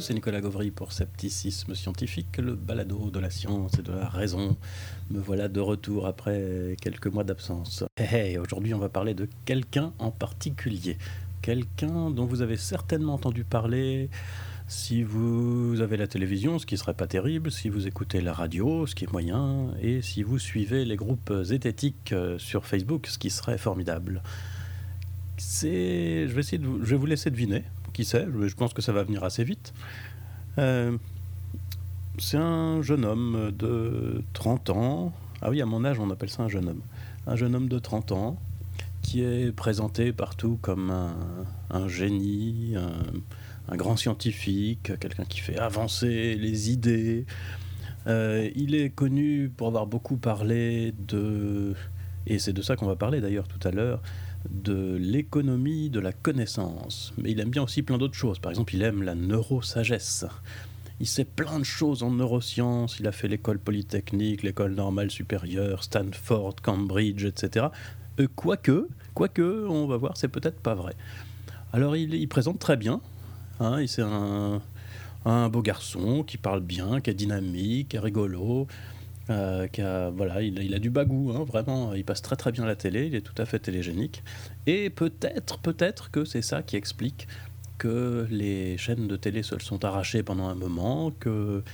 C'est Nicolas Gauvry pour Scepticisme scientifique, le balado de la science et de la raison. Me voilà de retour après quelques mois d'absence. Hey, aujourd'hui, on va parler de quelqu'un en particulier. Quelqu'un dont vous avez certainement entendu parler si vous avez la télévision, ce qui ne serait pas terrible, si vous écoutez la radio, ce qui est moyen, et si vous suivez les groupes zététiques sur Facebook, ce qui serait formidable. Je vais vous laisser deviner. Qui sait, je pense que ça va venir assez vite. C'est un jeune homme de 30 ans. Ah oui, à mon âge, on appelle ça un jeune homme. Un jeune homme de 30 ans qui est présenté partout comme un génie, un grand scientifique, quelqu'un qui fait avancer les idées. Il est connu pour avoir beaucoup parlé de... Et c'est de ça qu'on va parler d'ailleurs tout à l'heure, de l'économie de la connaissance. Mais il aime bien aussi plein d'autres choses. Par exemple, il aime la neurosagesse. Il sait plein de choses en neurosciences. Il a fait l'école polytechnique, l'école normale supérieure, Stanford, Cambridge, etc. Quoique, on va voir, c'est peut-être pas vrai. Alors, il présente très bien. Hein, c'est un beau garçon qui parle bien, qui est dynamique, qui est rigolo... il a du bagou, hein, vraiment, il passe très très bien la télé, il est tout à fait télégénique. Et peut-être que c'est ça qui explique que les chaînes de télé se le sont arrachées pendant un moment, que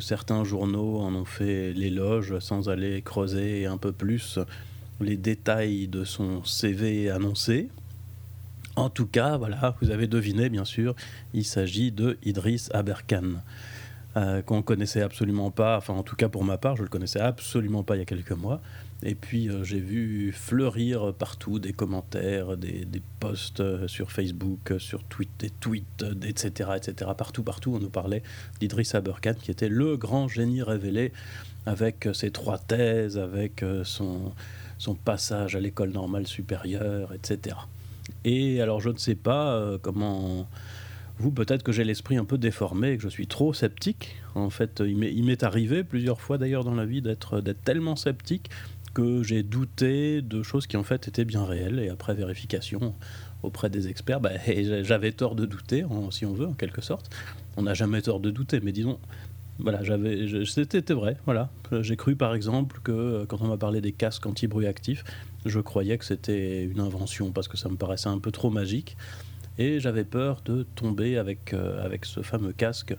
certains journaux en ont fait l'éloge sans aller creuser un peu plus les détails de son CV annoncé. En tout cas, voilà, vous avez deviné bien sûr, il s'agit de Idriss Aberkane. Qu'on connaissait absolument pas, enfin en tout cas pour ma part, je le connaissais absolument pas il y a quelques mois. Et puis j'ai vu fleurir partout des commentaires, des posts sur Facebook, sur Twitter, des tweets, etc. Partout on nous parlait d'Idriss Aberkane qui était le grand génie révélé avec ses 3 thèses, avec son passage à l'école normale supérieure, etc. Et alors je ne sais pas comment... Vous, peut-être que j'ai l'esprit un peu déformé, que je suis trop sceptique. En fait, il m'est arrivé plusieurs fois d'ailleurs dans la vie d'être tellement sceptique que j'ai douté de choses qui en fait étaient bien réelles. Et après vérification auprès des experts, j'avais tort de douter, si on veut, en quelque sorte. On n'a jamais tort de douter, mais disons, voilà, c'était vrai. Voilà. J'ai cru par exemple que quand on m'a parlé des casques anti-bruit actifs, je croyais que c'était une invention parce que ça me paraissait un peu trop magique. Et j'avais peur de tomber avec ce fameux casque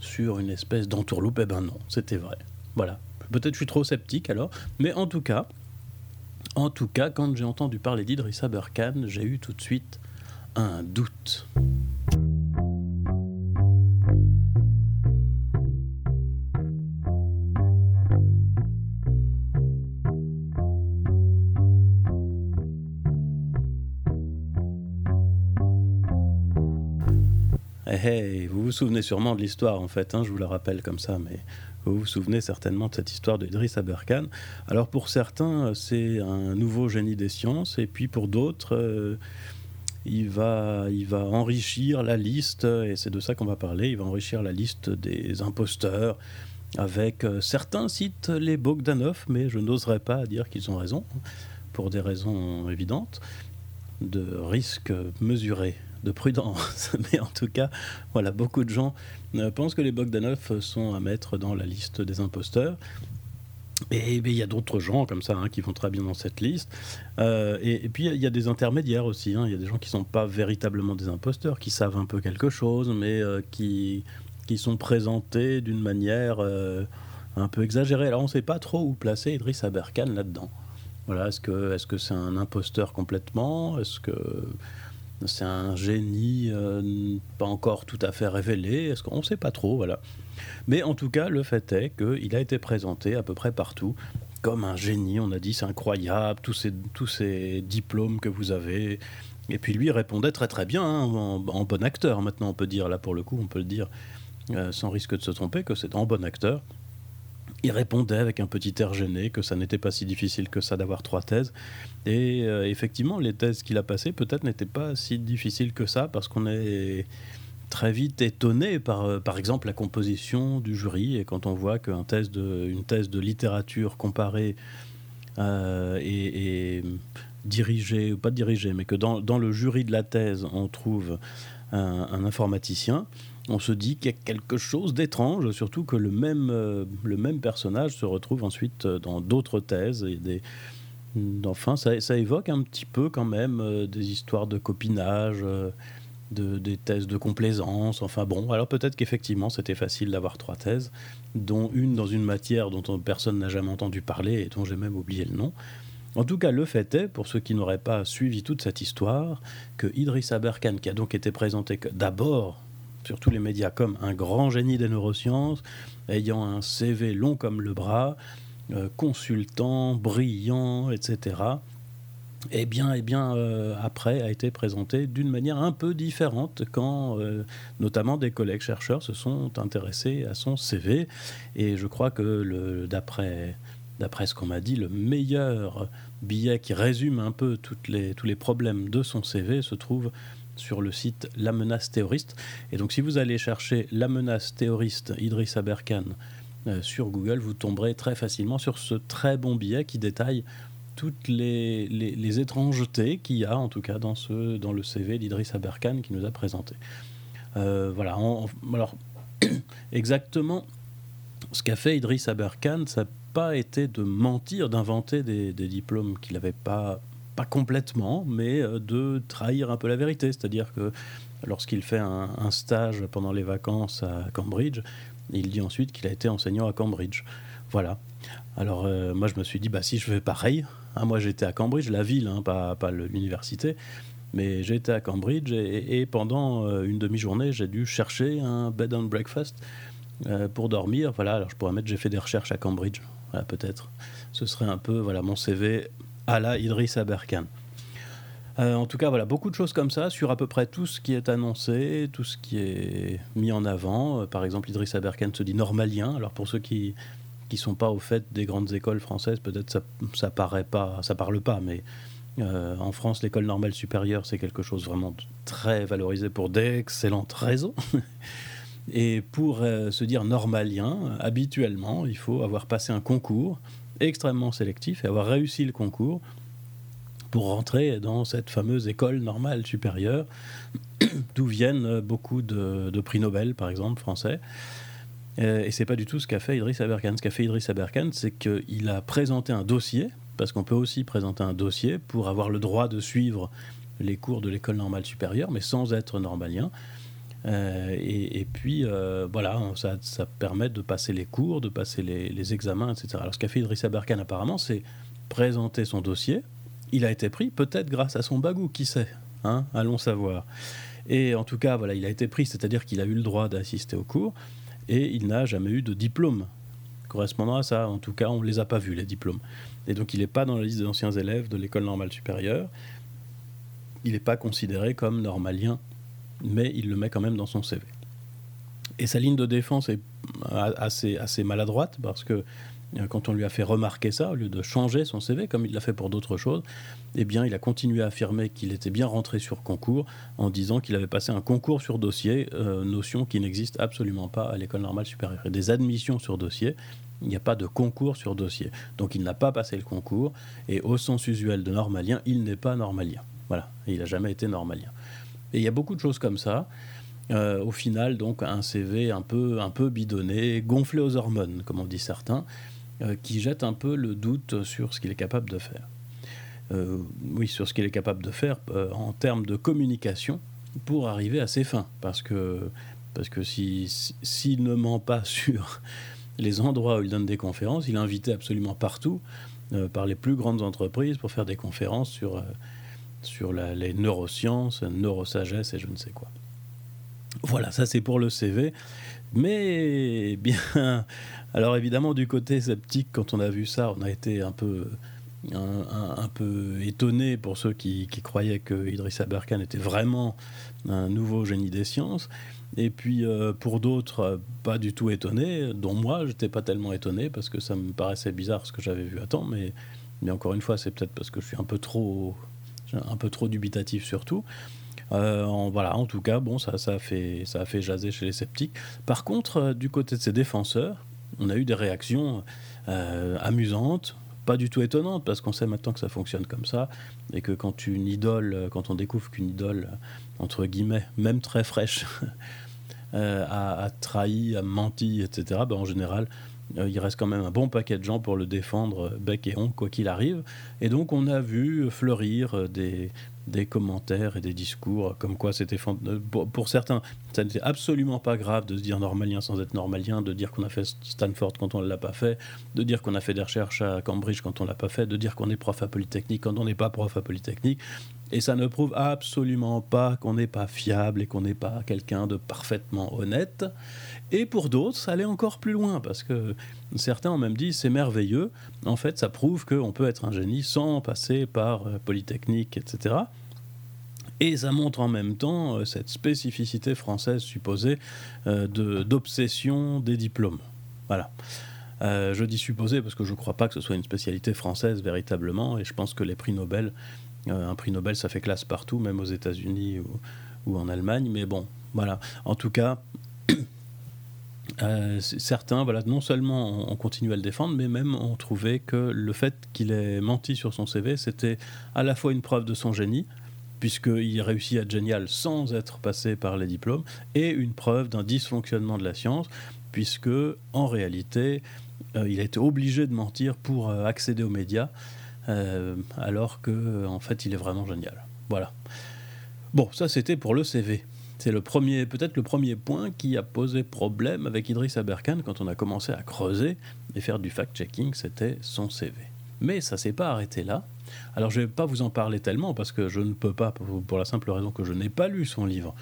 sur une espèce d'entourloupe. Eh ben non, c'était vrai. Voilà. Peut-être que je suis trop sceptique alors. Mais en tout cas, quand j'ai entendu parler d'Idriss Aberkane, j'ai eu tout de suite un doute. Hey, vous vous souvenez sûrement de l'histoire en fait, hein, je vous la rappelle comme ça, mais vous vous souvenez certainement de cette histoire d'Idriss Aberkane. Alors pour certains, c'est un nouveau génie des sciences, et puis pour d'autres, il va enrichir la liste, et c'est de ça qu'on va parler, il va enrichir la liste des imposteurs, avec certains citent les Bogdanov, mais je n'oserais pas dire qu'ils ont raison, pour des raisons évidentes, de risques mesurés. De prudence, mais en tout cas, voilà, beaucoup de gens pensent que les Bogdanov sont à mettre dans la liste des imposteurs. Et il y a d'autres gens comme ça hein, qui vont très bien dans cette liste. Et puis il y a des intermédiaires aussi. Il y a des gens qui ne sont pas véritablement des imposteurs, qui savent un peu quelque chose, mais qui sont présentés d'une manière un peu exagérée. Alors on ne sait pas trop où placer Idriss Aberkane là-dedans. Voilà, est-ce que c'est un imposteur complètement ? Est-ce que c'est un génie pas encore tout à fait révélé, est-ce qu'on ne sait pas trop, voilà. Mais en tout cas, le fait est qu'il a été présenté à peu près partout comme un génie. On a dit, c'est incroyable, tous ces diplômes que vous avez. Et puis lui répondait très très bien, hein, en bon acteur. Maintenant, on peut dire, là pour le coup, on peut le dire sans risque de se tromper, que c'est en bon acteur. Il répondait avec un petit air gêné que ça n'était pas si difficile que ça d'avoir 3 thèses. Et effectivement, les thèses qu'il a passées, peut-être, n'étaient pas si difficiles que ça, parce qu'on est très vite étonné par exemple, la composition du jury. Et quand on voit qu'une thèse de littérature comparée dirigé ou pas dirigé, mais que dans le jury de la thèse, on trouve un informaticien, on se dit qu'il y a quelque chose d'étrange, surtout que le même personnage se retrouve ensuite dans d'autres thèses. Et enfin, ça évoque un petit peu quand même des histoires de copinage, des thèses de complaisance. Enfin bon, alors peut-être qu'effectivement, c'était facile d'avoir trois thèses, dont une dans une matière dont personne n'a jamais entendu parler et dont j'ai même oublié le nom. En tout cas, le fait est, pour ceux qui n'auraient pas suivi toute cette histoire, que Idriss Aberkane, qui a donc été présenté d'abord sur tous les médias comme un grand génie des neurosciences, ayant un CV long comme le bras, consultant, brillant, etc., après a été présenté d'une manière un peu différente quand notamment des collègues chercheurs se sont intéressés à son CV. Et je crois que d'après ce qu'on m'a dit, le meilleur billet qui résume un peu tous les problèmes de son CV se trouve sur le site La Menace Théoriste. Et donc si vous allez chercher La Menace Théoriste Idriss Aberkane sur Google, vous tomberez très facilement sur ce très bon billet qui détaille toutes les étrangetés qu'il y a en tout cas dans le CV d'Idriss Aberkane qui nous a présenté. Voilà, alors exactement ce qu'a fait Idriss Aberkane, ça pas été de mentir, d'inventer des diplômes qu'il n'avait pas complètement, mais de trahir un peu la vérité. C'est-à-dire que lorsqu'il fait un stage pendant les vacances à Cambridge, il dit ensuite qu'il a été enseignant à Cambridge. Voilà. Alors moi, je me suis dit, si je fais pareil, moi j'étais à Cambridge, la ville, pas l'université, mais j'étais à Cambridge et pendant une demi-journée, j'ai dû chercher un bed and breakfast pour dormir. Voilà, alors je pourrais mettre j'ai fait des recherches à Cambridge. Voilà, peut-être. Ce serait un peu mon CV à la Idriss Aberkane. En tout cas, voilà, beaucoup de choses comme ça sur à peu près tout ce qui est annoncé, tout ce qui est mis en avant. Par exemple, Idriss Aberkane se dit normalien. Alors pour ceux qui sont pas au fait des grandes écoles françaises, peut-être ça paraît pas, ça parle pas, mais en France, l'école normale supérieure, c'est quelque chose vraiment de très valorisé pour d'excellentes raisons. Et pour se dire normalien, habituellement, il faut avoir passé un concours extrêmement sélectif et avoir réussi le concours pour rentrer dans cette fameuse école normale supérieure, d'où viennent beaucoup de prix Nobel, par exemple, français. Et c'est pas du tout ce qu'a fait Idriss Aberkane. Ce qu'a fait Idriss Aberkane, c'est qu'il a présenté un dossier, parce qu'on peut aussi présenter un dossier pour avoir le droit de suivre les cours de l'école normale supérieure, mais sans être normalien. Voilà, ça permet de passer les cours, de passer les examens, etc. Alors ce qu'a fait Idriss Aberkane apparemment, c'est présenter son dossier. Il a été pris, peut-être grâce à son bagou, qui sait, allons savoir. Et en tout cas, voilà, il a été pris, c'est-à-dire qu'il a eu le droit d'assister aux cours, et il n'a jamais eu de diplôme correspondant à ça. En tout cas, on ne les a pas vus, les diplômes. Et donc il n'est pas dans la liste des anciens élèves de l'école normale supérieure, il n'est pas considéré comme normalien, mais il le met quand même dans son CV. Et sa ligne de défense est assez maladroite, parce que quand on lui a fait remarquer ça, au lieu de changer son CV, comme il l'a fait pour d'autres choses, eh bien, il a continué à affirmer qu'il était bien rentré sur concours, en disant qu'il avait passé un concours sur dossier, notion qui n'existe absolument pas à l'école normale supérieure. Et des admissions sur dossier, il n'y a pas de concours sur dossier. Donc il n'a pas passé le concours, et au sens usuel de normalien, il n'est pas normalien. Voilà, il n'a jamais été normalien. Et il y a beaucoup de choses comme ça. Au final, donc, un CV un peu bidonné, gonflé aux hormones, comme on dit certains, qui jette un peu le doute sur ce qu'il est capable de faire. Sur ce qu'il est capable de faire en termes de communication pour arriver à ses fins. Parce que s'il ne ment pas sur les endroits où il donne des conférences, il est invité absolument partout par les plus grandes entreprises pour faire des conférences sur les neurosciences, neurosagesse et je ne sais quoi. Voilà, ça c'est pour le CV. Mais bien, alors évidemment du côté sceptique, quand on a vu ça, on a été un peu étonné pour ceux qui croyaient que Idriss Aberkane était vraiment un nouveau génie des sciences. Et puis pour d'autres, pas du tout étonné, dont moi, j'étais pas tellement étonné parce que ça me paraissait bizarre ce que j'avais vu à temps. Mais encore une fois, c'est peut-être parce que je suis un peu trop dubitatif surtout. Voilà, en tout cas, bon, ça a fait jaser chez les sceptiques. Par contre, du côté de ses défenseurs, on a eu des réactions amusantes, pas du tout étonnante, parce qu'on sait maintenant que ça fonctionne comme ça, et que quand une idole, quand on découvre qu'une idole, entre guillemets, même très fraîche, a trahi, a menti, etc., ben en général, il reste quand même un bon paquet de gens pour le défendre bec et ongle, quoi qu'il arrive. Et donc on a vu fleurir des commentaires et des discours comme quoi c'était pour certains, ça n'était absolument pas grave de se dire normalien sans être normalien, de dire qu'on a fait Stanford quand on ne l'a pas fait, de dire qu'on a fait des recherches à Cambridge quand on ne l'a pas fait, de dire qu'on est prof à Polytechnique quand on n'est pas prof à Polytechnique. Et ça ne prouve absolument pas qu'on n'est pas fiable et qu'on n'est pas quelqu'un de parfaitement honnête. Et pour d'autres, ça allait encore plus loin, parce que certains ont même dit « c'est merveilleux ». En fait, ça prouve qu'on peut être un génie sans passer par Polytechnique, etc. Et ça montre en même temps cette spécificité française supposée d'obsession des diplômes. Voilà. Je dis supposée parce que je ne crois pas que ce soit une spécialité française véritablement, et je pense que les prix Nobel... un prix Nobel, ça fait classe partout, même aux États-Unis ou en Allemagne, mais bon, voilà. En tout cas, certains, voilà, non seulement on continue à le défendre, mais même on trouvait que le fait qu'il ait menti sur son CV, c'était à la fois une preuve de son génie, puisqu'il réussit à être génial sans être passé par les diplômes, et une preuve d'un dysfonctionnement de la science, puisque, en réalité, il a été obligé de mentir pour accéder aux médias, alors que en fait il est vraiment génial. Voilà. Bon, ça c'était pour le CV. C'est peut-être le premier point qui a posé problème avec Idriss Aberkane quand on a commencé à creuser et faire du fact-checking, c'était son CV. Mais ça s'est pas arrêté là. Alors je vais pas vous en parler tellement parce que je ne peux pas, pour la simple raison que je n'ai pas lu son livre.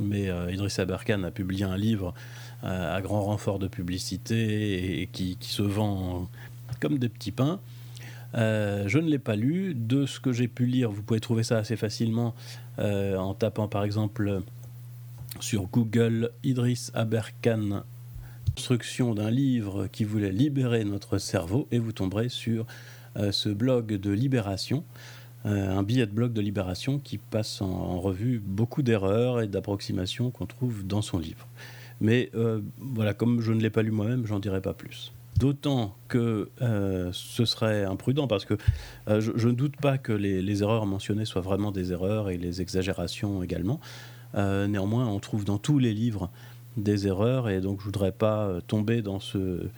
Mais Idriss Aberkane a publié un livre à grand renfort de publicité et qui se vend comme des petits pains. Je ne l'ai pas lu. De ce que j'ai pu lire, vous pouvez trouver ça assez facilement en tapant par exemple sur Google « Idriss Aberkane, construction d'un livre qui voulait libérer notre cerveau » et vous tomberez sur ce blog de Libération, un billet de blog de Libération qui passe en revue beaucoup d'erreurs et d'approximations qu'on trouve dans son livre. Mais voilà, comme je ne l'ai pas lu moi-même, j'en dirai pas plus. D'autant que ce serait imprudent, parce que je ne doute pas que les erreurs mentionnées soient vraiment des erreurs, et les exagérations également. Néanmoins, on trouve dans tous les livres des erreurs, et donc je ne voudrais pas tomber dans ce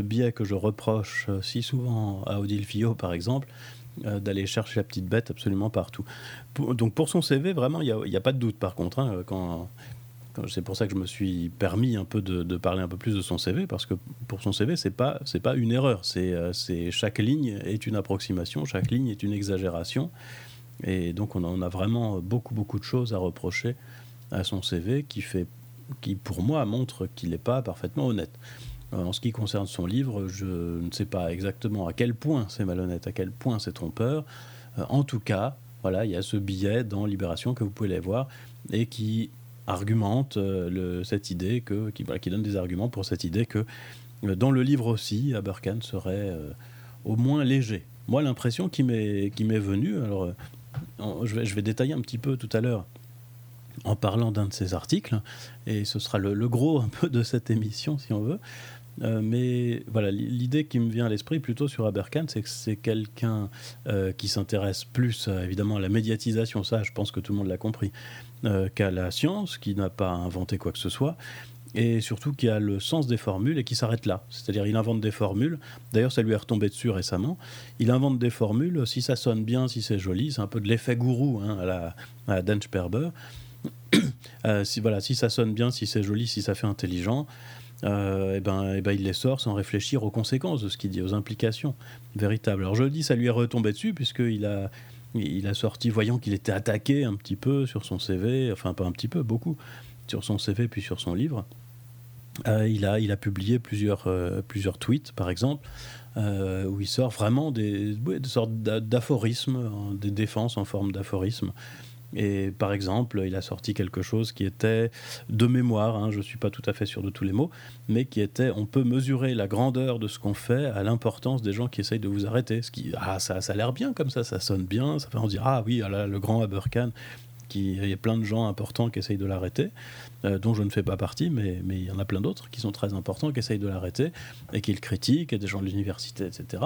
biais que je reproche si souvent à Odile Fillot, par exemple, d'aller chercher la petite bête absolument partout. Donc pour son CV, vraiment, il n'y a pas de doute, par contre, hein, c'est pour ça que je me suis permis un peu de parler un peu plus de son CV, parce que pour son CV, c'est pas une erreur, c'est chaque ligne est une approximation, chaque ligne est une exagération, et donc on a vraiment beaucoup de choses à reprocher à son CV qui pour moi montre qu'il n'est pas parfaitement honnête. En ce qui concerne son livre, je ne sais pas exactement à quel point c'est malhonnête, à quel point c'est trompeur. En tout cas, voilà, il y a ce billet dans Libération que vous pouvez aller voir et qui argumente cette idée qui donne des arguments pour cette idée que dans le livre aussi, Aberkane serait au moins léger. Moi, l'impression qui m'est venue, alors je vais détailler un petit peu tout à l'heure en parlant d'un de ses articles, et ce sera le gros un peu de cette émission si on veut, mais voilà, l'idée qui me vient à l'esprit plutôt sur Aberkane, c'est que c'est quelqu'un qui s'intéresse plus évidemment à la médiatisation, ça je pense que tout le monde l'a compris, qu'à la science, qui n'a pas inventé quoi que ce soit, et surtout qui a le sens des formules et qui s'arrête là. C'est-à-dire il invente des formules, d'ailleurs ça lui est retombé dessus récemment, il invente des formules, si ça sonne bien, si c'est joli, c'est un peu de l'effet gourou hein, à Dan Sperber, si ça sonne bien, si c'est joli, si ça fait intelligent, et ben il les sort sans réfléchir aux conséquences de ce qu'il dit, aux implications véritables. Alors je dis ça lui est retombé dessus puisqu'il a... Il a sorti, voyant qu'il était attaqué un petit peu sur son CV, enfin pas un petit peu, beaucoup, sur son CV puis sur son livre. Il a publié plusieurs tweets, par exemple, où il sort vraiment des sortes d'aphorismes, des défenses en forme d'aphorismes. Et par exemple, il a sorti quelque chose qui était de mémoire, hein, je ne suis pas tout à fait sûr de tous les mots, mais qui était « on peut mesurer la grandeur de ce qu'on fait à l'importance des gens qui essayent de vous arrêter ». Ah, ça a l'air bien comme ça, ça sonne bien, ça fait on se dire « ah oui, ah là, le grand Aberkane ». qu'il y a plein de gens importants qui essayent de l'arrêter, dont je ne fais pas partie, mais il y en a plein d'autres qui sont très importants, qui essayent de l'arrêter et qui le critiquent, et des gens de l'université, etc.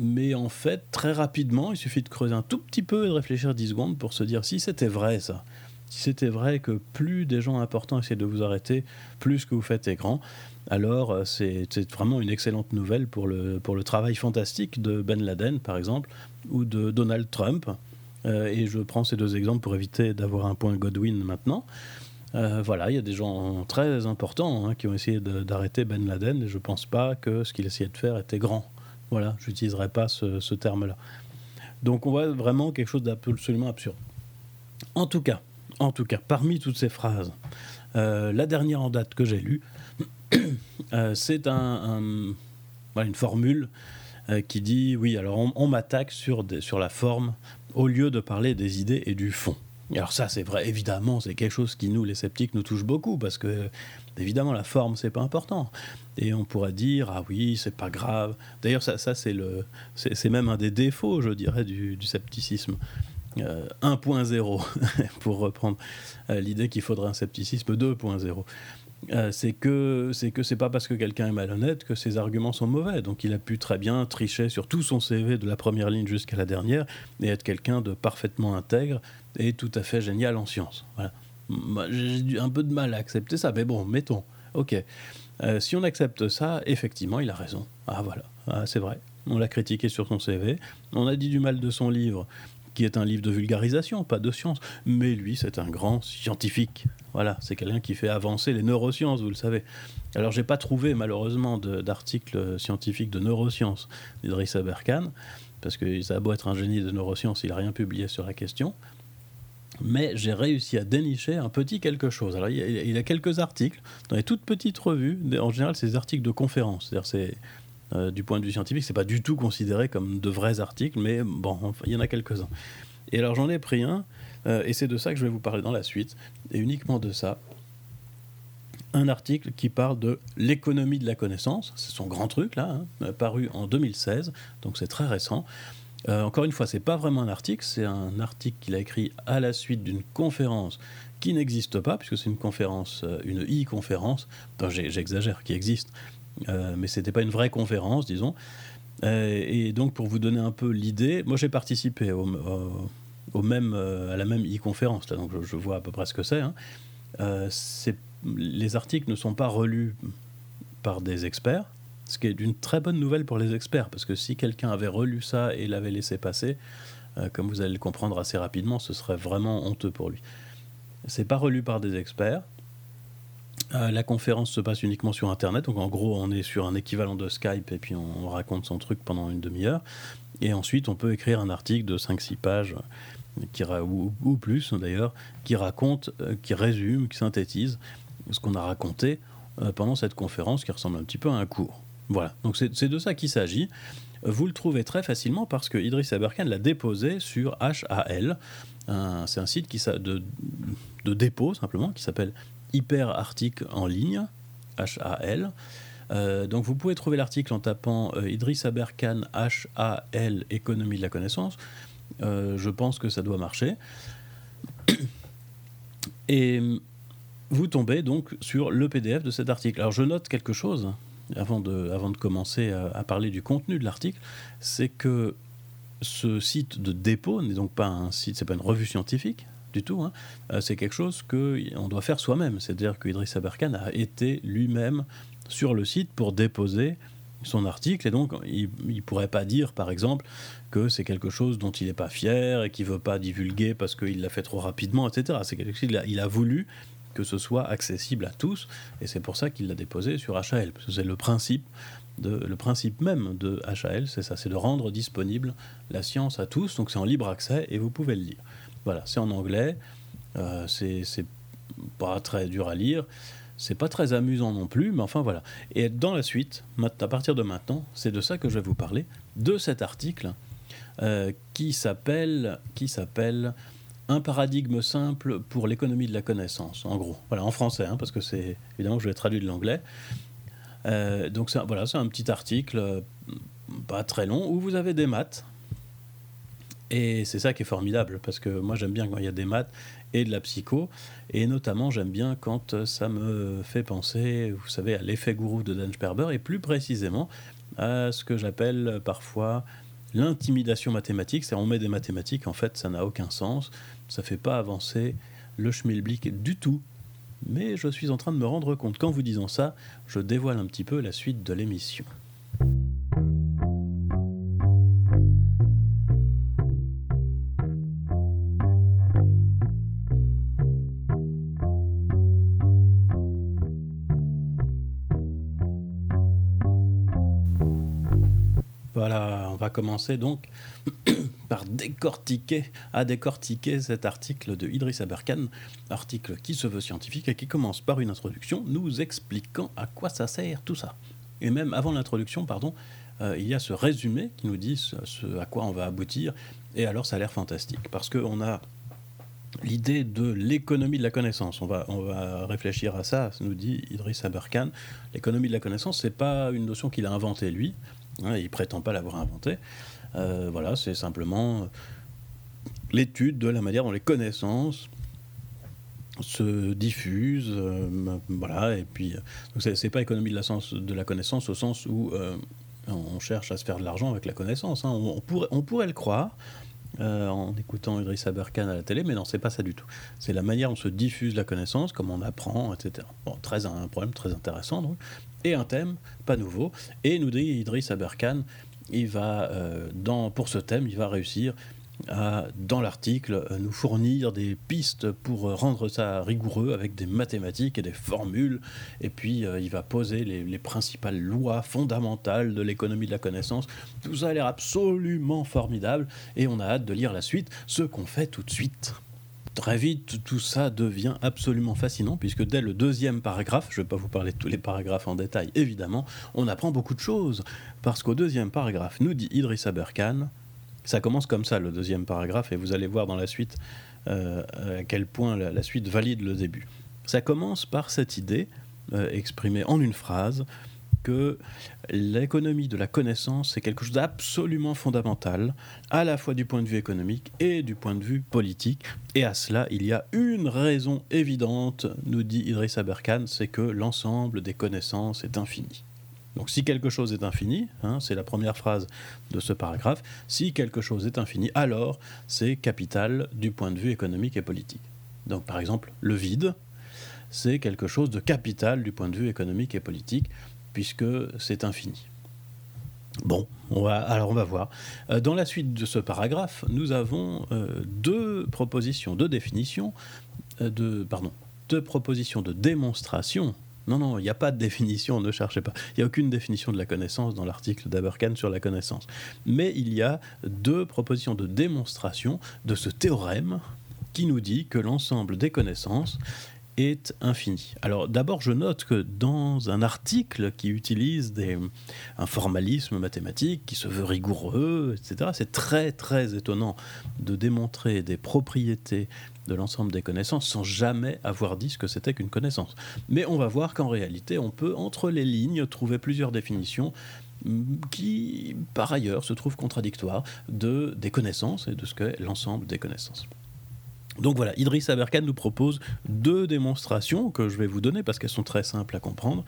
Mais en fait, très rapidement, il suffit de creuser un tout petit peu et de réfléchir 10 secondes pour se dire si c'était vrai ça. Si c'était vrai que plus des gens importants essaient de vous arrêter, plus ce que vous faites est grand, alors c'est vraiment une excellente nouvelle pour le travail fantastique de Ben Laden, par exemple, ou de Donald Trump. Et je prends ces deux exemples pour éviter d'avoir un point Godwin maintenant. Voilà, il y a des gens très importants qui ont essayé d'arrêter Ben Laden, et je ne pense pas que ce qu'il essayait de faire était grand. Voilà, je n'utiliserai pas ce terme-là. Donc on voit vraiment quelque chose d'absolument absurde. En tout cas, parmi toutes ces phrases, la dernière en date que j'ai lue, c'est une formule qui dit « oui, alors on m'attaque sur la forme au lieu de parler des idées et du fond ». Alors ça, c'est vrai, évidemment, c'est quelque chose qui, nous, les sceptiques, nous touche beaucoup, parce que, évidemment, la forme, c'est pas important. Et on pourrait dire, ah oui, c'est pas grave. D'ailleurs, ça c'est même un des défauts, je dirais, du scepticisme. 1.0, pour reprendre l'idée qu'il faudrait un scepticisme 2.0. C'est que c'est pas parce que quelqu'un est malhonnête que ses arguments sont mauvais. Donc il a pu très bien tricher sur tout son CV de la première ligne jusqu'à la dernière et être quelqu'un de parfaitement intègre et tout à fait génial en sciences. Voilà. J'ai un peu de mal à accepter ça, mais bon, mettons. Ok. Si on accepte ça, effectivement, il a raison. Ah voilà, c'est vrai. On l'a critiqué sur son CV. On a dit du mal de son livre, qui est un livre de vulgarisation, pas de science, mais lui, c'est un grand scientifique. Voilà, c'est quelqu'un qui fait avancer les neurosciences, vous le savez. Alors, j'ai pas trouvé, malheureusement, d'articles scientifiques de neurosciences d'Idriss Aberkane, parce que ça a beau être un génie de neurosciences, il a rien publié sur la question, mais j'ai réussi à dénicher un petit quelque chose. Alors, il y a quelques articles, dans les toutes petites revues, en général, c'est des articles de conférences, c'est-à-dire du point de vue scientifique, c'est pas du tout considéré comme de vrais articles, mais bon, il y en a quelques-uns. Et alors j'en ai pris un, et c'est de ça que je vais vous parler dans la suite, et uniquement de ça. Un article qui parle de l'économie de la connaissance, c'est son grand truc là, paru en 2016, donc c'est très récent. Encore une fois, c'est pas vraiment un article, c'est un article qu'il a écrit à la suite d'une conférence qui n'existe pas, puisque c'est une conférence, une e-conférence, enfin, j'exagère, qui existe, mais c'était pas une vraie conférence, disons. Et donc, pour vous donner un peu l'idée, moi j'ai participé à la même e-conférence, là, donc je vois à peu près ce que c'est. Hein. Les articles ne sont pas relus par des experts, ce qui est une très bonne nouvelle pour les experts, parce que si quelqu'un avait relu ça et l'avait laissé passer, comme vous allez le comprendre assez rapidement, ce serait vraiment honteux pour lui. C'est pas relu par des experts. La conférence se passe uniquement sur Internet, donc en gros on est sur un équivalent de Skype et puis on raconte son truc pendant une demi-heure, et ensuite on peut écrire un article de 5-6 pages ou plus d'ailleurs, qui raconte, qui résume, qui synthétise ce qu'on a raconté pendant cette conférence, qui ressemble un petit peu à un cours. Voilà, donc c'est de ça qu'il s'agit. Vous le trouvez très facilement parce que Idriss Aberkane l'a déposé sur HAL, c'est un site de dépôt simplement qui s'appelle Hyperarchive en ligne, HAL. Donc vous pouvez trouver l'article en tapant Idriss Aberkane HAL économie de la connaissance. Je pense que ça doit marcher. Et vous tombez donc sur le PDF de cet article. Alors je note quelque chose avant de commencer à parler du contenu de l'article, c'est que ce site de dépôt n'est donc pas un site, c'est pas une revue scientifique du tout, hein. C'est quelque chose qu'on doit faire soi-même, c'est-à-dire qu'Idriss Aberkane a été lui-même sur le site pour déposer son article, et donc il pourrait pas dire par exemple que c'est quelque chose dont il n'est pas fier et qu'il veut pas divulguer parce qu'il l'a fait trop rapidement, etc. C'est quelque chose qu'il a voulu que ce soit accessible à tous, et c'est pour ça qu'il l'a déposé sur HAL, parce que c'est le principe même de HAL, c'est ça, c'est de rendre disponible la science à tous, donc c'est en libre accès et vous pouvez le lire. Voilà, c'est en anglais, c'est pas très dur à lire, c'est pas très amusant non plus, mais enfin voilà. Et dans la suite, à partir de maintenant, c'est de ça que je vais vous parler, de cet article qui s'appelle « Un paradigme simple pour l'économie de la connaissance », en gros. Voilà, en français, hein, parce que c'est évidemment que je l'ai traduit de l'anglais. Donc c'est un petit article, pas très long, où vous avez des maths, Et c'est ça qui est formidable, parce que moi j'aime bien quand il y a des maths et de la psycho, et notamment j'aime bien quand ça me fait penser, vous savez, à l'effet gourou de Dan Sperber, et plus précisément à ce que j'appelle parfois l'intimidation mathématique, c'est-à-dire on met des mathématiques, en fait ça n'a aucun sens, ça ne fait pas avancer le schmilblick du tout. Mais je suis en train de me rendre compte qu'en vous disant ça, je dévoile un petit peu la suite de l'émission. Voilà, on va commencer donc par décortiquer cet article de Idriss Aberkane, article qui se veut scientifique et qui commence par une introduction nous expliquant à quoi ça sert tout ça. Et même avant l'introduction, il y a ce résumé qui nous dit ce à quoi on va aboutir, et alors ça a l'air fantastique, parce qu'on a l'idée de l'économie de la connaissance. On va réfléchir à ça, nous dit Idriss Aberkane. L'économie de la connaissance, c'est pas une notion qu'il a inventée lui, il ne prétend pas l'avoir inventé. Voilà, c'est simplement l'étude de la manière dont les connaissances se diffusent. Voilà, et puis c'est pas économie de la connaissance au sens où on cherche à se faire de l'argent avec la connaissance. Hein. On pourrait le croire en écoutant Idriss Aberkane à la télé, mais non, c'est pas ça du tout. C'est la manière dont se diffuse la connaissance, comment on apprend, etc. Bon, un problème très intéressant, donc. Et un thème pas nouveau, et nous dit Idriss Aberkane, il va pour ce thème, il va réussir à, dans l'article, nous fournir des pistes pour rendre ça rigoureux avec des mathématiques et des formules, et puis il va poser les principales lois fondamentales de l'économie de la connaissance. Tout ça a l'air absolument formidable, et on a hâte de lire la suite, ce qu'on fait tout de suite. Très vite, tout ça devient absolument fascinant, puisque dès le deuxième paragraphe, je ne vais pas vous parler de tous les paragraphes en détail, évidemment, on apprend beaucoup de choses, parce qu'au deuxième paragraphe, nous dit Idriss Aberkane, ça commence comme ça le deuxième paragraphe, et vous allez voir dans la suite à quel point la suite valide le début. Ça commence par cette idée, exprimée en une phrase, que l'économie de la connaissance, c'est quelque chose d'absolument fondamental, à la fois du point de vue économique et du point de vue politique. Et à cela, il y a une raison évidente, nous dit Idriss Aberkane, c'est que l'ensemble des connaissances est infini. Donc si quelque chose est infini, c'est la première phrase de ce paragraphe, si quelque chose est infini, alors c'est capital du point de vue économique et politique. Donc par exemple, le vide, c'est quelque chose de capital du point de vue économique et politique, puisque c'est infini. Bon, on va voir. Dans la suite de ce paragraphe, nous avons deux propositions de démonstration. Non, il n'y a pas de définition, ne cherchez pas. Il n'y a aucune définition de la connaissance dans l'article d'Aberkane sur la connaissance. Mais il y a deux propositions de démonstration de ce théorème qui nous dit que l'ensemble des connaissances est infini. Alors d'abord, je note que dans un article qui utilise un formalisme mathématique, qui se veut rigoureux, etc., c'est très très étonnant de démontrer des propriétés de l'ensemble des connaissances sans jamais avoir dit ce que c'était qu'une connaissance. Mais on va voir qu'en réalité, on peut, entre les lignes, trouver plusieurs définitions qui, par ailleurs, se trouvent contradictoires des connaissances et de ce qu'est l'ensemble des connaissances. Donc voilà, Idriss Aberkane nous propose deux démonstrations que je vais vous donner parce qu'elles sont très simples à comprendre,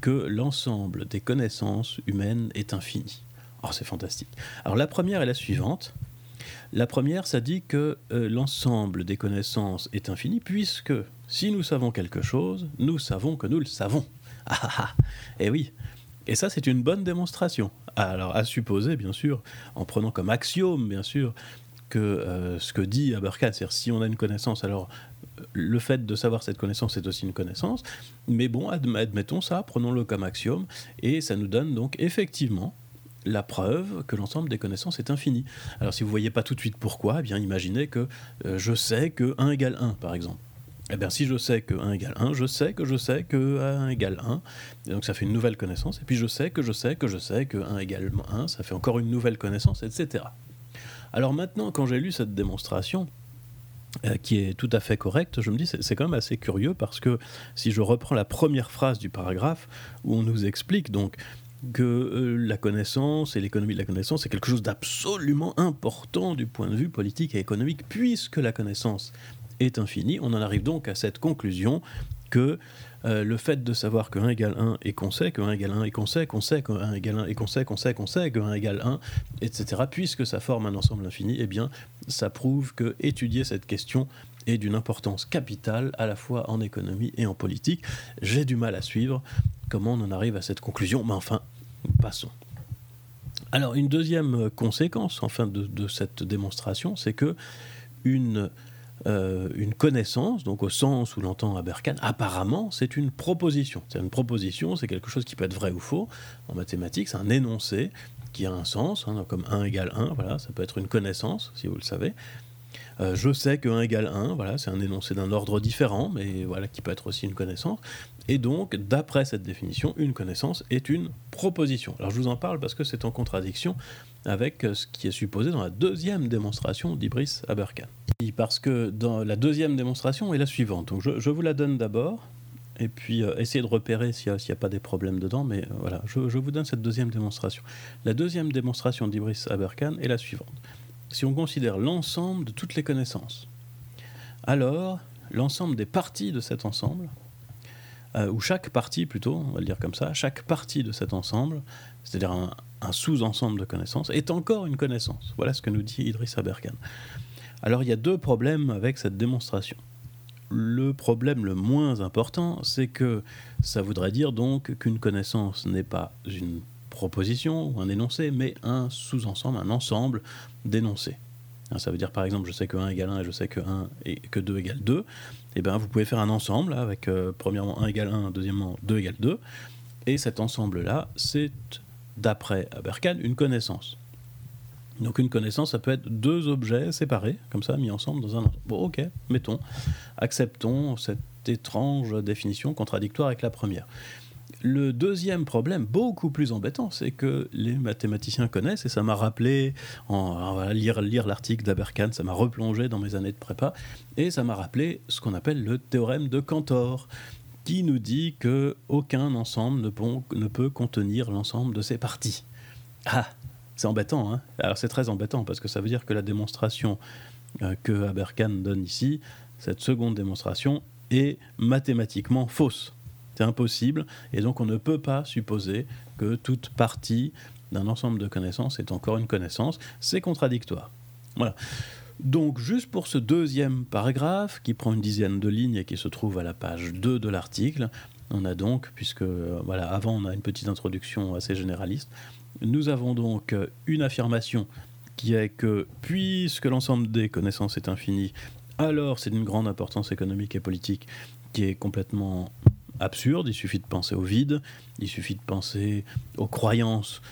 que l'ensemble des connaissances humaines est infini. Oh, c'est fantastique. Alors la première est la suivante. La première, ça dit que l'ensemble des connaissances est infini puisque si nous savons quelque chose, nous savons que nous le savons. Eh oui. Et ça, c'est une bonne démonstration. Alors à supposer, bien sûr, en prenant comme axiome, bien sûr, que ce que dit Aberkane, c'est-à-dire si on a une connaissance, alors le fait de savoir cette connaissance est aussi une connaissance, mais bon, admettons ça, prenons-le comme axiome, et ça nous donne donc effectivement la preuve que l'ensemble des connaissances est infini. Alors si vous ne voyez pas tout de suite pourquoi, eh bien imaginez que je sais que 1 égale 1, par exemple. Eh bien si je sais que 1 égale 1, je sais que 1 égale 1, et donc ça fait une nouvelle connaissance, et puis je sais que 1 égale 1, ça fait encore une nouvelle connaissance, etc. Alors maintenant, quand j'ai lu cette démonstration, qui est tout à fait correcte, je me dis c'est quand même assez curieux parce que si je reprends la première phrase du paragraphe où on nous explique donc que la connaissance et l'économie de la connaissance est quelque chose d'absolument important du point de vue politique et économique, puisque la connaissance est infinie. On en arrive donc à cette conclusion que le fait de savoir que 1 égale 1 et qu'on sait que 1 égale 1 et qu'on sait que 1 égale 1 et qu'on sait que 1 égale 1, etc., puisque ça forme un ensemble infini, eh bien, ça prouve que étudier cette question est d'une importance capitale, à la fois en économie et en politique. J'ai du mal à suivre comment on en arrive à cette conclusion, mais enfin, passons. Alors, une deuxième conséquence, enfin, de cette démonstration, c'est que une connaissance, donc au sens où l'entend Aberkane, apparemment, c'est une proposition. C'est une proposition, c'est quelque chose qui peut être vrai ou faux. En mathématiques, c'est un énoncé qui a un sens, hein, comme 1 égale 1, voilà, ça peut être une connaissance, si vous le savez. Je sais que 1 égale 1, voilà, c'est un énoncé d'un ordre différent, mais voilà, qui peut être aussi une connaissance. Et donc, d'après cette définition, une connaissance est une proposition. Alors, je vous en parle parce que c'est en contradiction avec ce qui est supposé dans la deuxième démonstration d'Idriss Aberkane. Parce que dans la deuxième démonstration est la suivante. Donc, je vous la donne d'abord, et puis essayez de repérer s'il n'y a pas des problèmes dedans, mais voilà, je vous donne cette deuxième démonstration. La deuxième démonstration d'Idriss Aberkane est la suivante. Si on considère l'ensemble de toutes les connaissances, alors l'ensemble des parties de cet ensemble, ou chaque partie plutôt, on va le dire comme ça, chaque partie de cet ensemble, c'est-à-dire un sous-ensemble de connaissances, est encore une connaissance. Voilà ce que nous dit Idriss Aberkane. Alors il y a deux problèmes avec cette démonstration. Le problème le moins important, c'est que ça voudrait dire donc qu'une connaissance n'est pas une proposition ou un énoncé, mais un sous-ensemble, un ensemble d'énoncés. Ça veut dire par exemple, je sais que 1 égale 1 et je sais que 1 et que 2 égale 2. Et bien, vous pouvez faire un ensemble avec premièrement 1 égale 1, deuxièmement 2 égale 2. Et cet ensemble-là, c'est, d'après Aberkane, une connaissance. Donc une connaissance, ça peut être deux objets séparés, comme ça, mis ensemble dans un ensemble. Bon, ok, mettons, acceptons cette étrange définition contradictoire avec la première. Le deuxième problème, beaucoup plus embêtant, c'est que les mathématiciens connaissent, et ça m'a rappelé, lire l'article d'Aberkane, ça m'a replongé dans mes années de prépa, et ça m'a rappelé ce qu'on appelle le théorème de Cantor, qui nous dit qu'aucun ensemble ne peut contenir l'ensemble de ses parties. Ah, c'est embêtant, hein ? Alors c'est très embêtant, parce que ça veut dire que la démonstration que Aberkane donne ici, cette seconde démonstration, est mathématiquement fausse. C'est impossible, et donc on ne peut pas supposer que toute partie d'un ensemble de connaissances est encore une connaissance. C'est contradictoire. Voilà. Donc juste pour ce deuxième paragraphe, qui prend une dizaine de lignes et qui se trouve à la page 2 de l'article, on a donc, puisque voilà, avant on a une petite introduction assez généraliste, nous avons donc une affirmation qui est que puisque l'ensemble des connaissances est infini, alors c'est d'une grande importance économique et politique qui est complètement absurde. Il suffit de penser au vide, il suffit de penser aux croyances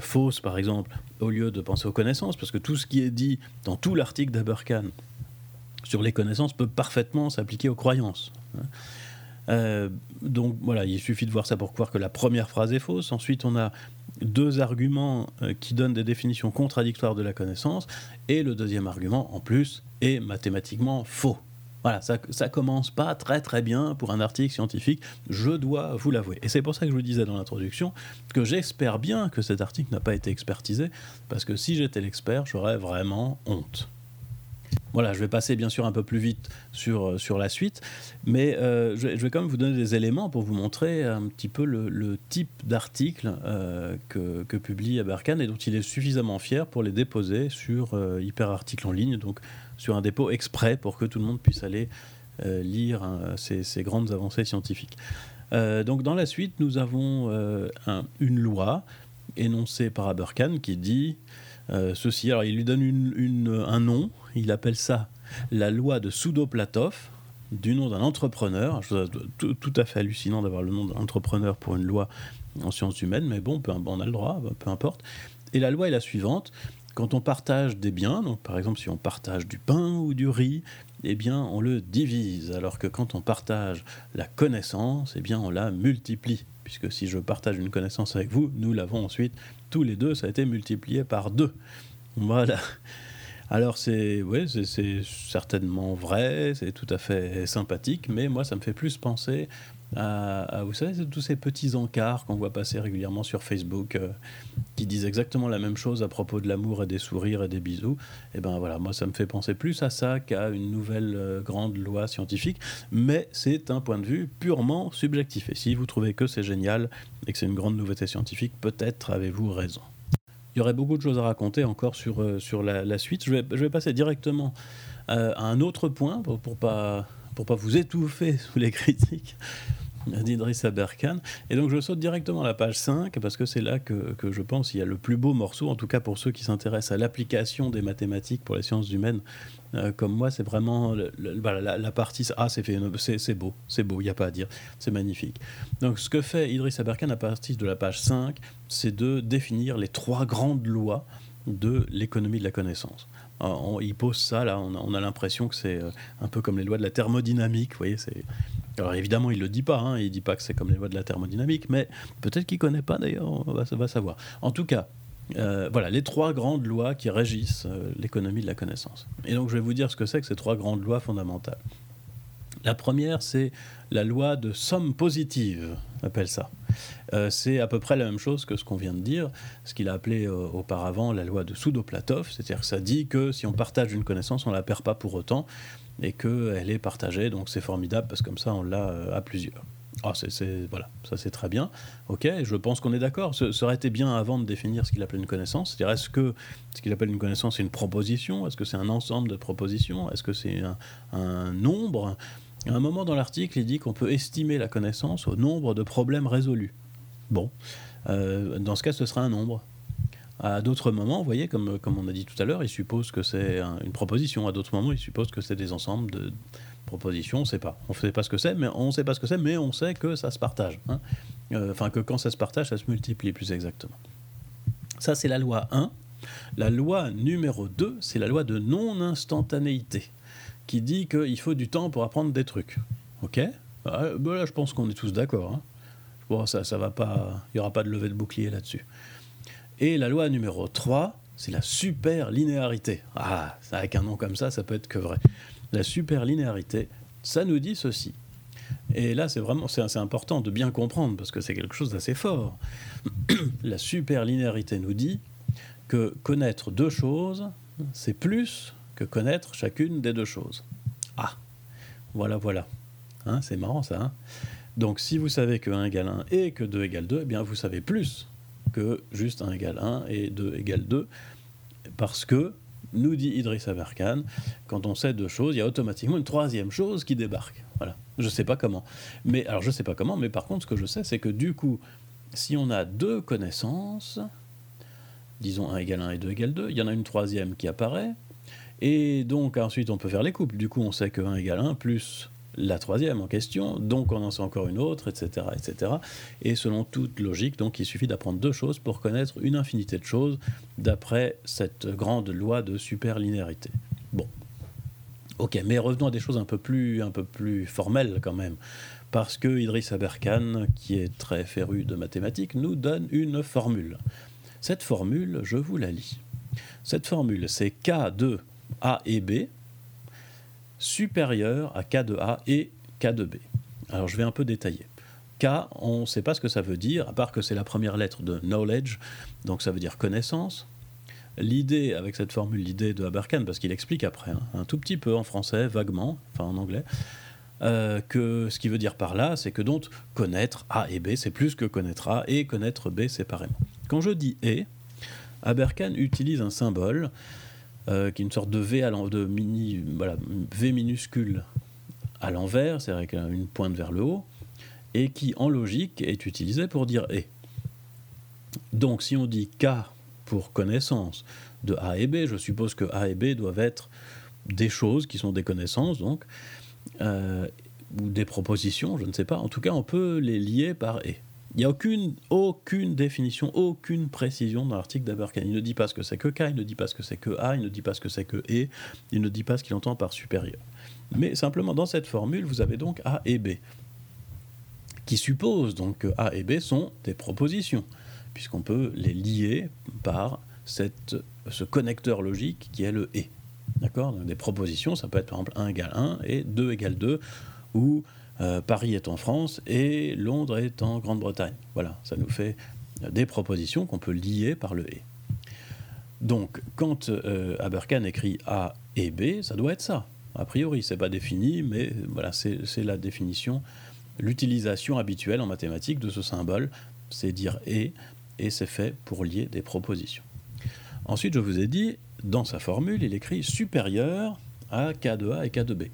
fausses par exemple, au lieu de penser aux connaissances, parce que tout ce qui est dit dans tout l'article d'Aberkane sur les connaissances peut parfaitement s'appliquer aux croyances. Donc voilà, il suffit de voir ça pour croire que la première phrase est fausse. Ensuite on a deux arguments qui donnent des définitions contradictoires de la connaissance, et le deuxième argument en plus est mathématiquement faux. Voilà, ça commence pas très très bien pour un article scientifique, je dois vous l'avouer. Et c'est pour ça que je vous disais dans l'introduction que j'espère bien que cet article n'a pas été expertisé, parce que si j'étais l'expert, j'aurais vraiment honte. Voilà, je vais passer bien sûr un peu plus vite sur la suite, mais je vais quand même vous donner des éléments pour vous montrer un petit peu le type d'article que publie Aberkane et dont il est suffisamment fier pour les déposer sur Hyperarticle en ligne, donc sur un dépôt exprès pour que tout le monde puisse aller lire ces grandes avancées scientifiques. Donc dans la suite, nous avons une loi énoncée par Aberkane qui dit ceci. Alors il lui donne un nom, il appelle ça la loi de Soudoplatov, du nom d'un entrepreneur. Tout à fait hallucinant d'avoir le nom d'un entrepreneur pour une loi en sciences humaines, mais bon, on a le droit, peu importe. Et la loi est la suivante. Quand on partage des biens, donc par exemple si on partage du pain ou du riz, eh bien on le divise, alors que quand on partage la connaissance, eh bien on la multiplie, puisque si je partage une connaissance avec vous, nous l'avons ensuite tous les deux, ça a été multiplié par 2. Voilà. Alors c'est certainement vrai, c'est tout à fait sympathique, mais moi ça me fait plus penser Vous savez, tous ces petits encarts qu'on voit passer régulièrement sur Facebook qui disent exactement la même chose à propos de l'amour et des sourires et des bisous. Et ben voilà, moi ça me fait penser plus à ça qu'à une nouvelle grande loi scientifique, mais c'est un point de vue purement subjectif. Et si vous trouvez que c'est génial et que c'est une grande nouveauté scientifique, peut-être avez-vous raison. Il y aurait beaucoup de choses à raconter encore sur la suite. Je vais passer directement à un autre point pour pas vous étouffer sous les critiques d'Idriss Aberkane. Et donc je saute directement à la page 5 parce que c'est là que je pense qu'il y a le plus beau morceau, en tout cas pour ceux qui s'intéressent à l'application des mathématiques pour les sciences humaines comme moi. C'est vraiment la partie « Ah, c'est beau, il n'y a pas à dire, c'est magnifique ». Donc ce que fait Idriss Aberkane à partir de la page 5, c'est de définir les trois grandes lois de l'économie de la connaissance. Il pose ça, là, on a l'impression que c'est un peu comme les lois de la thermodynamique, vous voyez, c'est... Alors évidemment, il ne le dit pas, il ne dit pas que c'est comme les lois de la thermodynamique, mais peut-être qu'il ne connaît pas d'ailleurs, on va savoir. En tout cas, voilà, les trois grandes lois qui régissent l'économie de la connaissance. Et donc je vais vous dire ce que c'est que ces trois grandes lois fondamentales. La première, c'est la loi de somme positive, on appelle ça. C'est à peu près la même chose que ce qu'on vient de dire, ce qu'il a appelé auparavant la loi de Soudo-Platov, c'est-à-dire que ça dit que si on partage une connaissance, on ne la perd pas pour autant, et qu'elle est partagée, donc c'est formidable, parce que comme ça, on l'a à plusieurs. Voilà, ça c'est très bien, ok, je pense qu'on est d'accord. Ça aurait été bien avant de définir ce qu'il appelle une connaissance, c'est-à-dire est-ce que ce qu'il appelle une connaissance, c'est une proposition, est-ce que c'est un ensemble de propositions, est-ce que c'est un nombre? À un moment dans l'article, il dit qu'on peut estimer la connaissance au nombre de problèmes résolus. Bon, dans ce cas, ce sera un nombre. À d'autres moments, vous voyez, comme on a dit tout à l'heure, il suppose que c'est une proposition. À d'autres moments, il suppose que c'est des ensembles de propositions. On ne sait pas. On ne sait pas ce que c'est, mais on sait que ça se partage. Que quand ça se partage, ça se multiplie plus exactement. Ça, c'est la loi 1. La loi numéro 2, c'est la loi de non-instantanéité, qui dit qu'il faut du temps pour apprendre des trucs. Ok ? Là, je pense qu'on est tous d'accord. Bon, ça va pas... Il n'y aura pas de levée de bouclier là-dessus. Et la loi numéro 3, c'est la superlinéarité. Ah, avec un nom comme ça peut être que vrai. La superlinéarité, ça nous dit ceci. Et là, c'est vraiment... C'est important de bien comprendre, parce que c'est quelque chose d'assez fort. La superlinéarité nous dit que connaître deux choses, c'est plus... que connaître chacune des deux choses. Ah, voilà. C'est marrant ça. Donc si vous savez que 1 égale 1 et que 2 égale 2, eh bien vous savez plus que juste 1 égale 1 et 2 égale 2, parce que, nous dit Idriss Aberkane, quand on sait deux choses, il y a automatiquement une troisième chose qui débarque. Voilà, je sais pas comment, mais par contre ce que je sais, c'est que du coup, si on a deux connaissances, disons 1 égale 1 et 2 égale 2, il y en a une troisième qui apparaît. Et donc ensuite on peut faire les couples, du coup on sait que 1 égale 1 plus la troisième en question, donc on en sait encore une autre, etc., etc. Et selon toute logique, donc il suffit d'apprendre deux choses pour connaître une infinité de choses, d'après cette grande loi de superlinéarité. Bon, ok, mais revenons à des choses un peu plus formelles quand même, parce que Idriss Aberkane, qui est très féru de mathématiques, nous donne une formule. Cette formule, je vous la lis. Cette formule, c'est K de A et B supérieur à K de A et K de B. Alors, je vais un peu détailler. K, on ne sait pas ce que ça veut dire, à part que c'est la première lettre de knowledge, donc ça veut dire connaissance. L'idée, avec cette formule, l'idée de Aberkane, parce qu'il explique après, un tout petit peu en français, vaguement, enfin en anglais, que ce qu'il veut dire par là, c'est que donc connaître A et B, c'est plus que connaître A et connaître B séparément. Quand je dis « et », Aberkane utilise un symbole qui est une sorte de V, V minuscule à l'envers, c'est avec une pointe vers le haut, et qui en logique est utilisé pour dire « et ». Donc si on dit « K » pour connaissance de A et B, je suppose que A et B doivent être des choses qui sont des connaissances, donc, ou des propositions, je ne sais pas. En tout cas, on peut les lier par « et ». Il n'y a aucune définition, aucune précision dans l'article d'Aberkane. Il ne dit pas ce que c'est que K, il ne dit pas ce que c'est que A, il ne dit pas ce que c'est que E, il ne dit pas ce qu'il entend par supérieur. Mais simplement, dans cette formule, vous avez donc A et B, qui supposent donc que A et B sont des propositions, puisqu'on peut les lier par ce connecteur logique qui est le « et ». D'accord ? Donc des propositions, ça peut être par exemple 1 égale 1 et 2 égale 2, ou Paris est en France et Londres est en Grande-Bretagne. Voilà, ça nous fait des propositions qu'on peut lier par le « et ». Donc, quand Aberkane écrit A et B, ça doit être ça. A priori, c'est pas défini, mais voilà, c'est la définition, l'utilisation habituelle en mathématiques de ce symbole, c'est dire et c'est fait pour lier des propositions. Ensuite, je vous ai dit, dans sa formule, il écrit supérieur à K2A et K2B.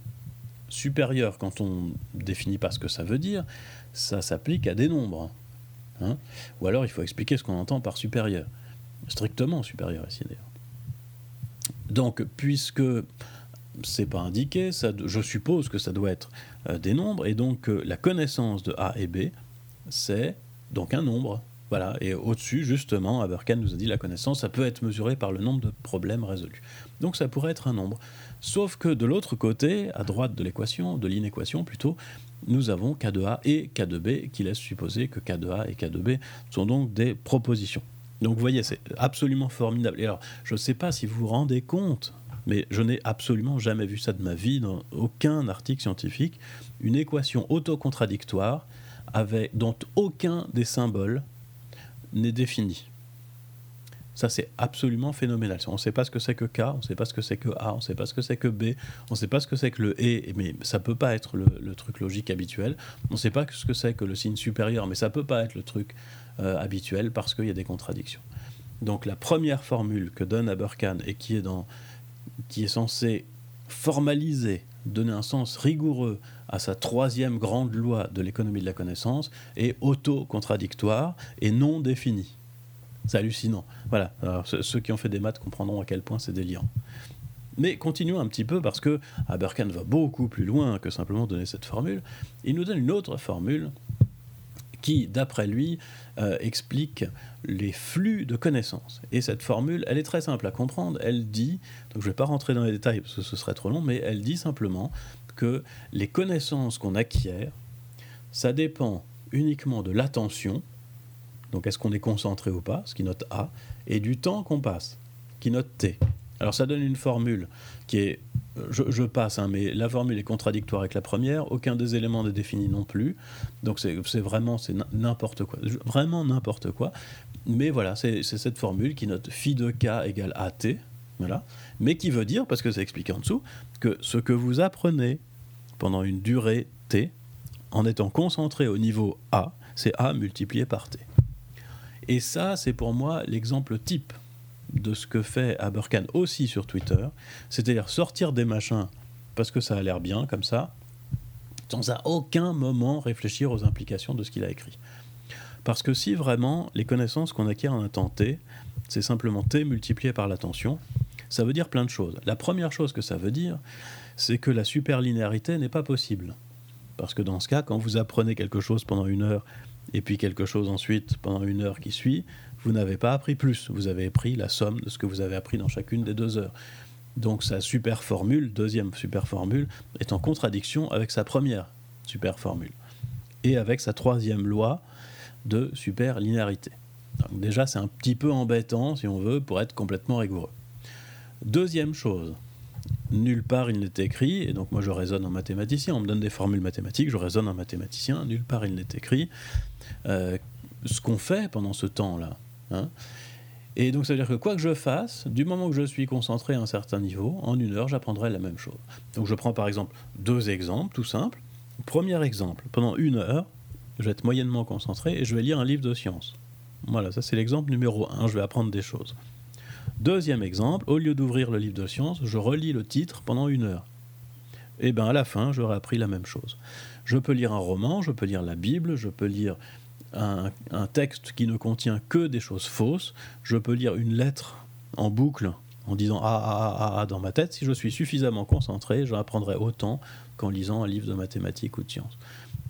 Supérieur, quand on définit pas ce que ça veut dire, ça s'applique à des nombres. Hein, ou alors, il faut expliquer ce qu'on entend par supérieur. Strictement supérieur ici, d'ailleurs. Donc, puisque c'est pas indiqué, ça, je suppose que ça doit être des nombres, et donc la connaissance de A et B, c'est donc un nombre. Voilà, et au-dessus, justement, Aberkane nous a dit la connaissance, ça peut être mesuré par le nombre de problèmes résolus. Donc ça pourrait être un nombre. Sauf que de l'autre côté, à droite de l'équation, de l'inéquation plutôt, nous avons K2A et K2B, qui laissent supposer que K2A et K2B sont donc des propositions. Donc vous voyez, c'est absolument formidable. Et alors, je ne sais pas si vous vous rendez compte, mais je n'ai absolument jamais vu ça de ma vie dans aucun article scientifique, une équation autocontradictoire avec, dont aucun des symboles n'est défini. Ça, c'est absolument phénoménal. On ne sait pas ce que c'est que K, on ne sait pas ce que c'est que A, on ne sait pas ce que c'est que B, on ne sait pas ce que c'est que le E, mais ça ne peut pas être le truc logique habituel. On ne sait pas ce que c'est que le signe supérieur, mais ça ne peut pas être le truc habituel parce qu'il y a des contradictions. Donc la première formule que donne Aberkane et qui est censée formaliser, donner un sens rigoureux à sa troisième grande loi de l'économie de la connaissance est auto-contradictoire et non définie. C'est hallucinant. Voilà. Alors, ceux qui ont fait des maths comprendront à quel point c'est délirant. Mais continuons un petit peu parce que Aberkane va beaucoup plus loin que simplement donner cette formule. Il nous donne une autre formule qui, d'après lui, explique les flux de connaissances. Et cette formule, elle est très simple à comprendre. Elle dit, donc je ne vais pas rentrer dans les détails parce que ce serait trop long, mais elle dit simplement que les connaissances qu'on acquiert, ça dépend uniquement de l'attention, donc est-ce qu'on est concentré ou pas, ce qui note A, et du temps qu'on passe, qui note T. Alors ça donne une formule qui est, je passe, hein, mais la formule est contradictoire avec la première, aucun des éléments n'est défini non plus, donc c'est vraiment n'importe quoi, vraiment n'importe quoi, mais voilà, c'est cette formule qui note phi de k égale AT, voilà, mais qui veut dire, parce que c'est expliqué en dessous, que ce que vous apprenez pendant une durée T, en étant concentré au niveau A, c'est A multiplié par T. Et ça, c'est pour moi l'exemple type de ce que fait Aberkane aussi sur Twitter, c'est-à-dire sortir des machins parce que ça a l'air bien comme ça, sans à aucun moment réfléchir aux implications de ce qu'il a écrit. Parce que si vraiment les connaissances qu'on acquiert en un temps T, c'est simplement T multiplié par l'attention, ça veut dire plein de choses. La première chose que ça veut dire, c'est que la superlinéarité n'est pas possible. Parce que dans ce cas, quand vous apprenez quelque chose pendant une heure et puis quelque chose ensuite pendant une heure qui suit, vous n'avez pas appris plus, vous avez appris la somme de ce que vous avez appris dans chacune des 2 heures. Donc sa super formule, deuxième super formule, est en contradiction avec sa première super formule et avec sa troisième loi de superlinéarité. Donc déjà c'est un petit peu embêtant si on veut pour être complètement rigoureux. Deuxième chose, nulle part il n'est écrit, et donc moi je raisonne en mathématicien, on me donne des formules mathématiques, je raisonne en mathématicien, nulle part il n'est écrit, ce qu'on fait pendant ce temps-là. Hein. Et donc ça veut dire que quoi que je fasse, du moment que je suis concentré à un certain niveau, en une heure j'apprendrai la même chose. Donc je prends par exemple 2 exemples, tout simples. Premier exemple, pendant 1 heure, je vais être moyennement concentré et je vais lire un livre de science. Voilà, ça c'est l'exemple numéro 1, je vais apprendre des choses. Deuxième exemple, au lieu d'ouvrir le livre de science, je relis le titre pendant 1 heure. Et bien à la fin, j'aurai appris la même chose. Je peux lire un roman, je peux lire la Bible, je peux lire un texte qui ne contient que des choses fausses, je peux lire une lettre en boucle en disant ah dans ma tête. Si je suis suffisamment concentré, j'apprendrai autant qu'en lisant un livre de mathématiques ou de sciences.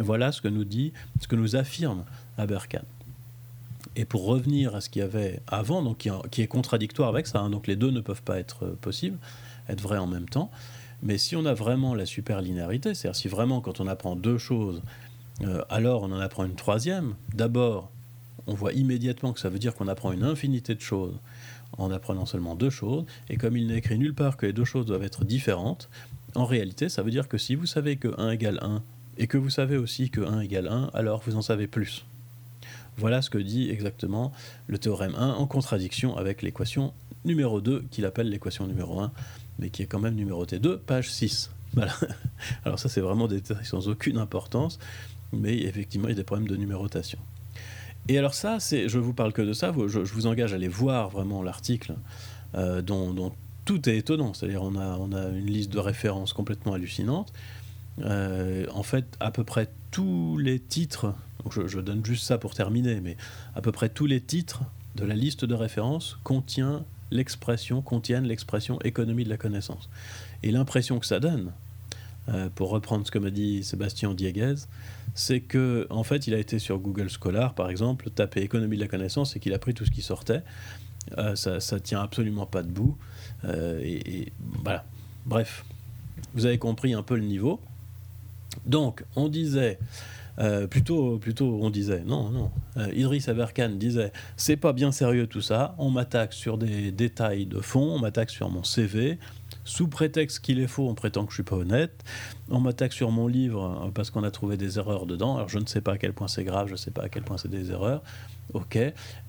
Voilà ce que nous dit, ce que nous affirme Aberkane. Et pour revenir à ce qu'il y avait avant, donc qui est contradictoire avec ça, hein, donc les deux ne peuvent pas être possibles, être vrais en même temps, mais si on a vraiment la superlinéarité, c'est-à-dire si vraiment quand on apprend 2 choses, alors on en apprend une 3e, d'abord on voit immédiatement que ça veut dire qu'on apprend une infinité de choses en apprenant seulement 2 choses, et comme il n'est écrit nulle part que les 2 choses doivent être différentes, en réalité ça veut dire que si vous savez que 1 égale 1 et que vous savez aussi que 1 égale 1, alors vous en savez plus. Voilà ce que dit exactement le théorème 1 en contradiction avec l'équation numéro 2, qu'il appelle l'équation numéro 1, mais qui est quand même numérotée 2, page 6. Voilà. Alors ça, c'est vraiment des détails sans aucune importance, mais effectivement, il y a des problèmes de numérotation. Et alors ça, je vous parle que de ça, je vous engage à aller voir vraiment l'article dont tout est étonnant, c'est-à-dire on a une liste de références complètement hallucinante. En fait, à peu près tous les titres, donc je donne juste ça pour terminer, mais à peu près tous les titres de la liste de références contiennent l'expression économie de la connaissance. Et l'impression que ça donne, pour reprendre ce que m'a dit Sébastien Dieguez, c'est que en fait, il a été sur Google Scholar, par exemple, taper économie de la connaissance et qu'il a pris tout ce qui sortait. Ça tient absolument pas debout. Et voilà. Bref, vous avez compris un peu le niveau. Donc, on disait, Idriss Aberkane disait, c'est pas bien sérieux tout ça, on m'attaque sur des détails de fond, on m'attaque sur mon CV, sous prétexte qu'il est faux, on prétend que je suis pas honnête, on m'attaque sur mon livre parce qu'on a trouvé des erreurs dedans, alors je ne sais pas à quel point c'est grave, je ne sais pas à quel point c'est des erreurs, ok,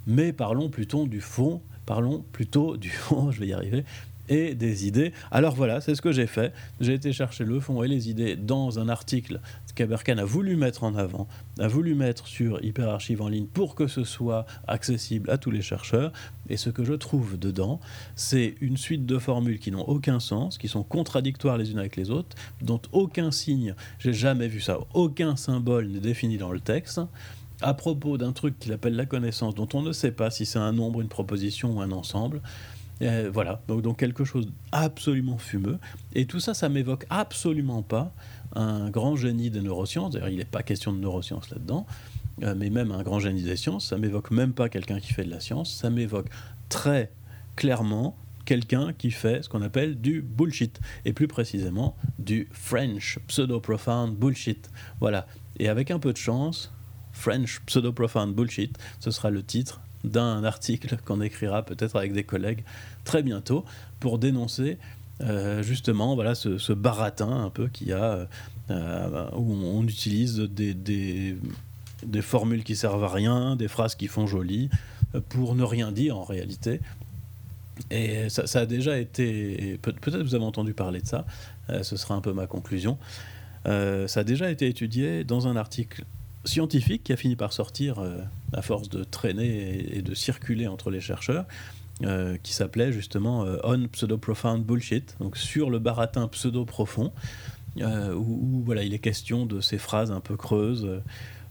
mais parlons plutôt du fond, je vais y arriver, et des idées. Alors voilà, c'est ce que j'ai fait. J'ai été chercher le fond et les idées dans un article qu'Aberkane a voulu mettre en avant, a voulu mettre sur Hyperarchive en ligne pour que ce soit accessible à tous les chercheurs. Et ce que je trouve dedans, c'est une suite de formules qui n'ont aucun sens, qui sont contradictoires les unes avec les autres, dont aucun signe, j'ai jamais vu ça, aucun symbole n'est défini dans le texte, à propos d'un truc qu'il appelle la connaissance, dont on ne sait pas si c'est un nombre, une proposition ou un ensemble. Voilà, donc quelque chose absolument fumeux. Et tout ça, ça m'évoque absolument pas un grand génie des neurosciences. D'ailleurs, il n'est pas question de neurosciences là-dedans, mais même un grand génie des sciences, ça m'évoque même pas quelqu'un qui fait de la science. Ça m'évoque très clairement quelqu'un qui fait ce qu'on appelle du bullshit, et plus précisément du French pseudo-profound bullshit. Voilà, et avec un peu de chance, French pseudo-profound bullshit, ce sera le titre d'un article qu'on écrira peut-être avec des collègues très bientôt pour dénoncer justement voilà, ce baratin un peu qu'il y a où on utilise des formules qui servent à rien, des phrases qui font joli pour ne rien dire en réalité. Et ça a déjà été, peut-être vous avez entendu parler de ça, ce sera un peu ma conclusion, ça a déjà été étudié dans un article scientifique qui a fini par sortir à force de traîner et de circuler entre les chercheurs, qui s'appelait justement On Pseudo-Profound Bullshit, donc sur le baratin pseudo-profond, où voilà, il est question de ces phrases un peu creuses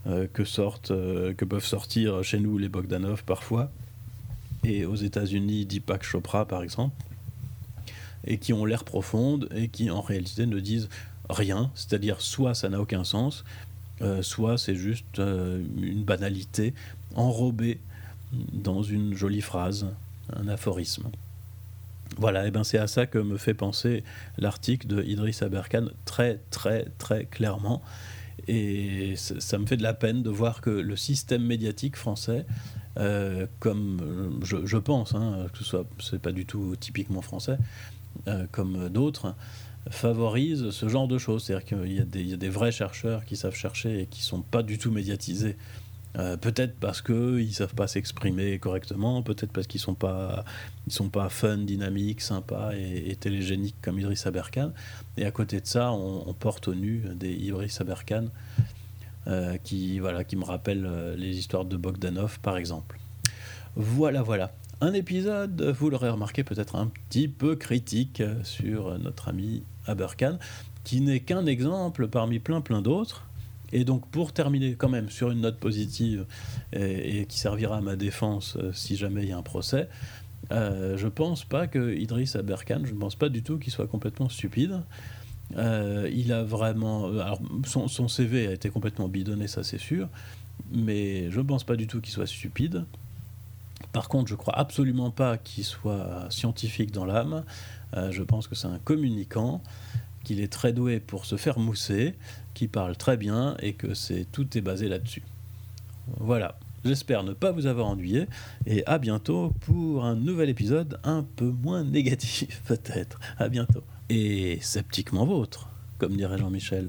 que peuvent sortir chez nous les Bogdanov parfois, et aux États-Unis Deepak Chopra par exemple, et qui ont l'air profondes et qui en réalité ne disent rien, c'est-à-dire soit ça n'a aucun sens, soit c'est juste une banalité enrobée dans une jolie phrase, un aphorisme. Voilà, et ben c'est à ça que me fait penser l'article de Idriss Aberkane très très très clairement, et ça me fait de la peine de voir que le système médiatique français, comme je pense, que ce soit, c'est pas du tout typiquement français, comme d'autres, favorise ce genre de choses, c'est-à-dire qu'il y a des vrais chercheurs qui savent chercher et qui ne sont pas du tout médiatisés, peut-être parce qu'ils ne savent pas s'exprimer correctement, peut-être parce qu'ils ne sont pas fun, dynamiques, sympas et télégéniques comme Idriss Aberkane, et à côté de ça on porte au nu des Idriss Aberkane qui me rappellent les histoires de Bogdanov par exemple. Voilà. Un épisode, vous l'aurez remarqué, peut-être un petit peu critique sur notre ami Aberkane, qui n'est qu'un exemple parmi plein d'autres. Et donc pour terminer quand même sur une note positive et qui servira à ma défense si jamais il y a un procès, je pense pas que Idriss Aberkane, je ne pense pas du tout qu'il soit complètement stupide. Il a vraiment... Alors son CV a été complètement bidonné, ça c'est sûr, mais je ne pense pas du tout qu'il soit stupide. Par contre, je ne crois absolument pas qu'il soit scientifique dans l'âme. Je pense que c'est un communicant, qu'il est très doué pour se faire mousser, qu'il parle très bien et que tout est basé là-dessus. Voilà, j'espère ne pas vous avoir ennuyé et à bientôt pour un nouvel épisode un peu moins négatif peut-être. À bientôt. Et sceptiquement vôtre, comme dirait Jean-Michel.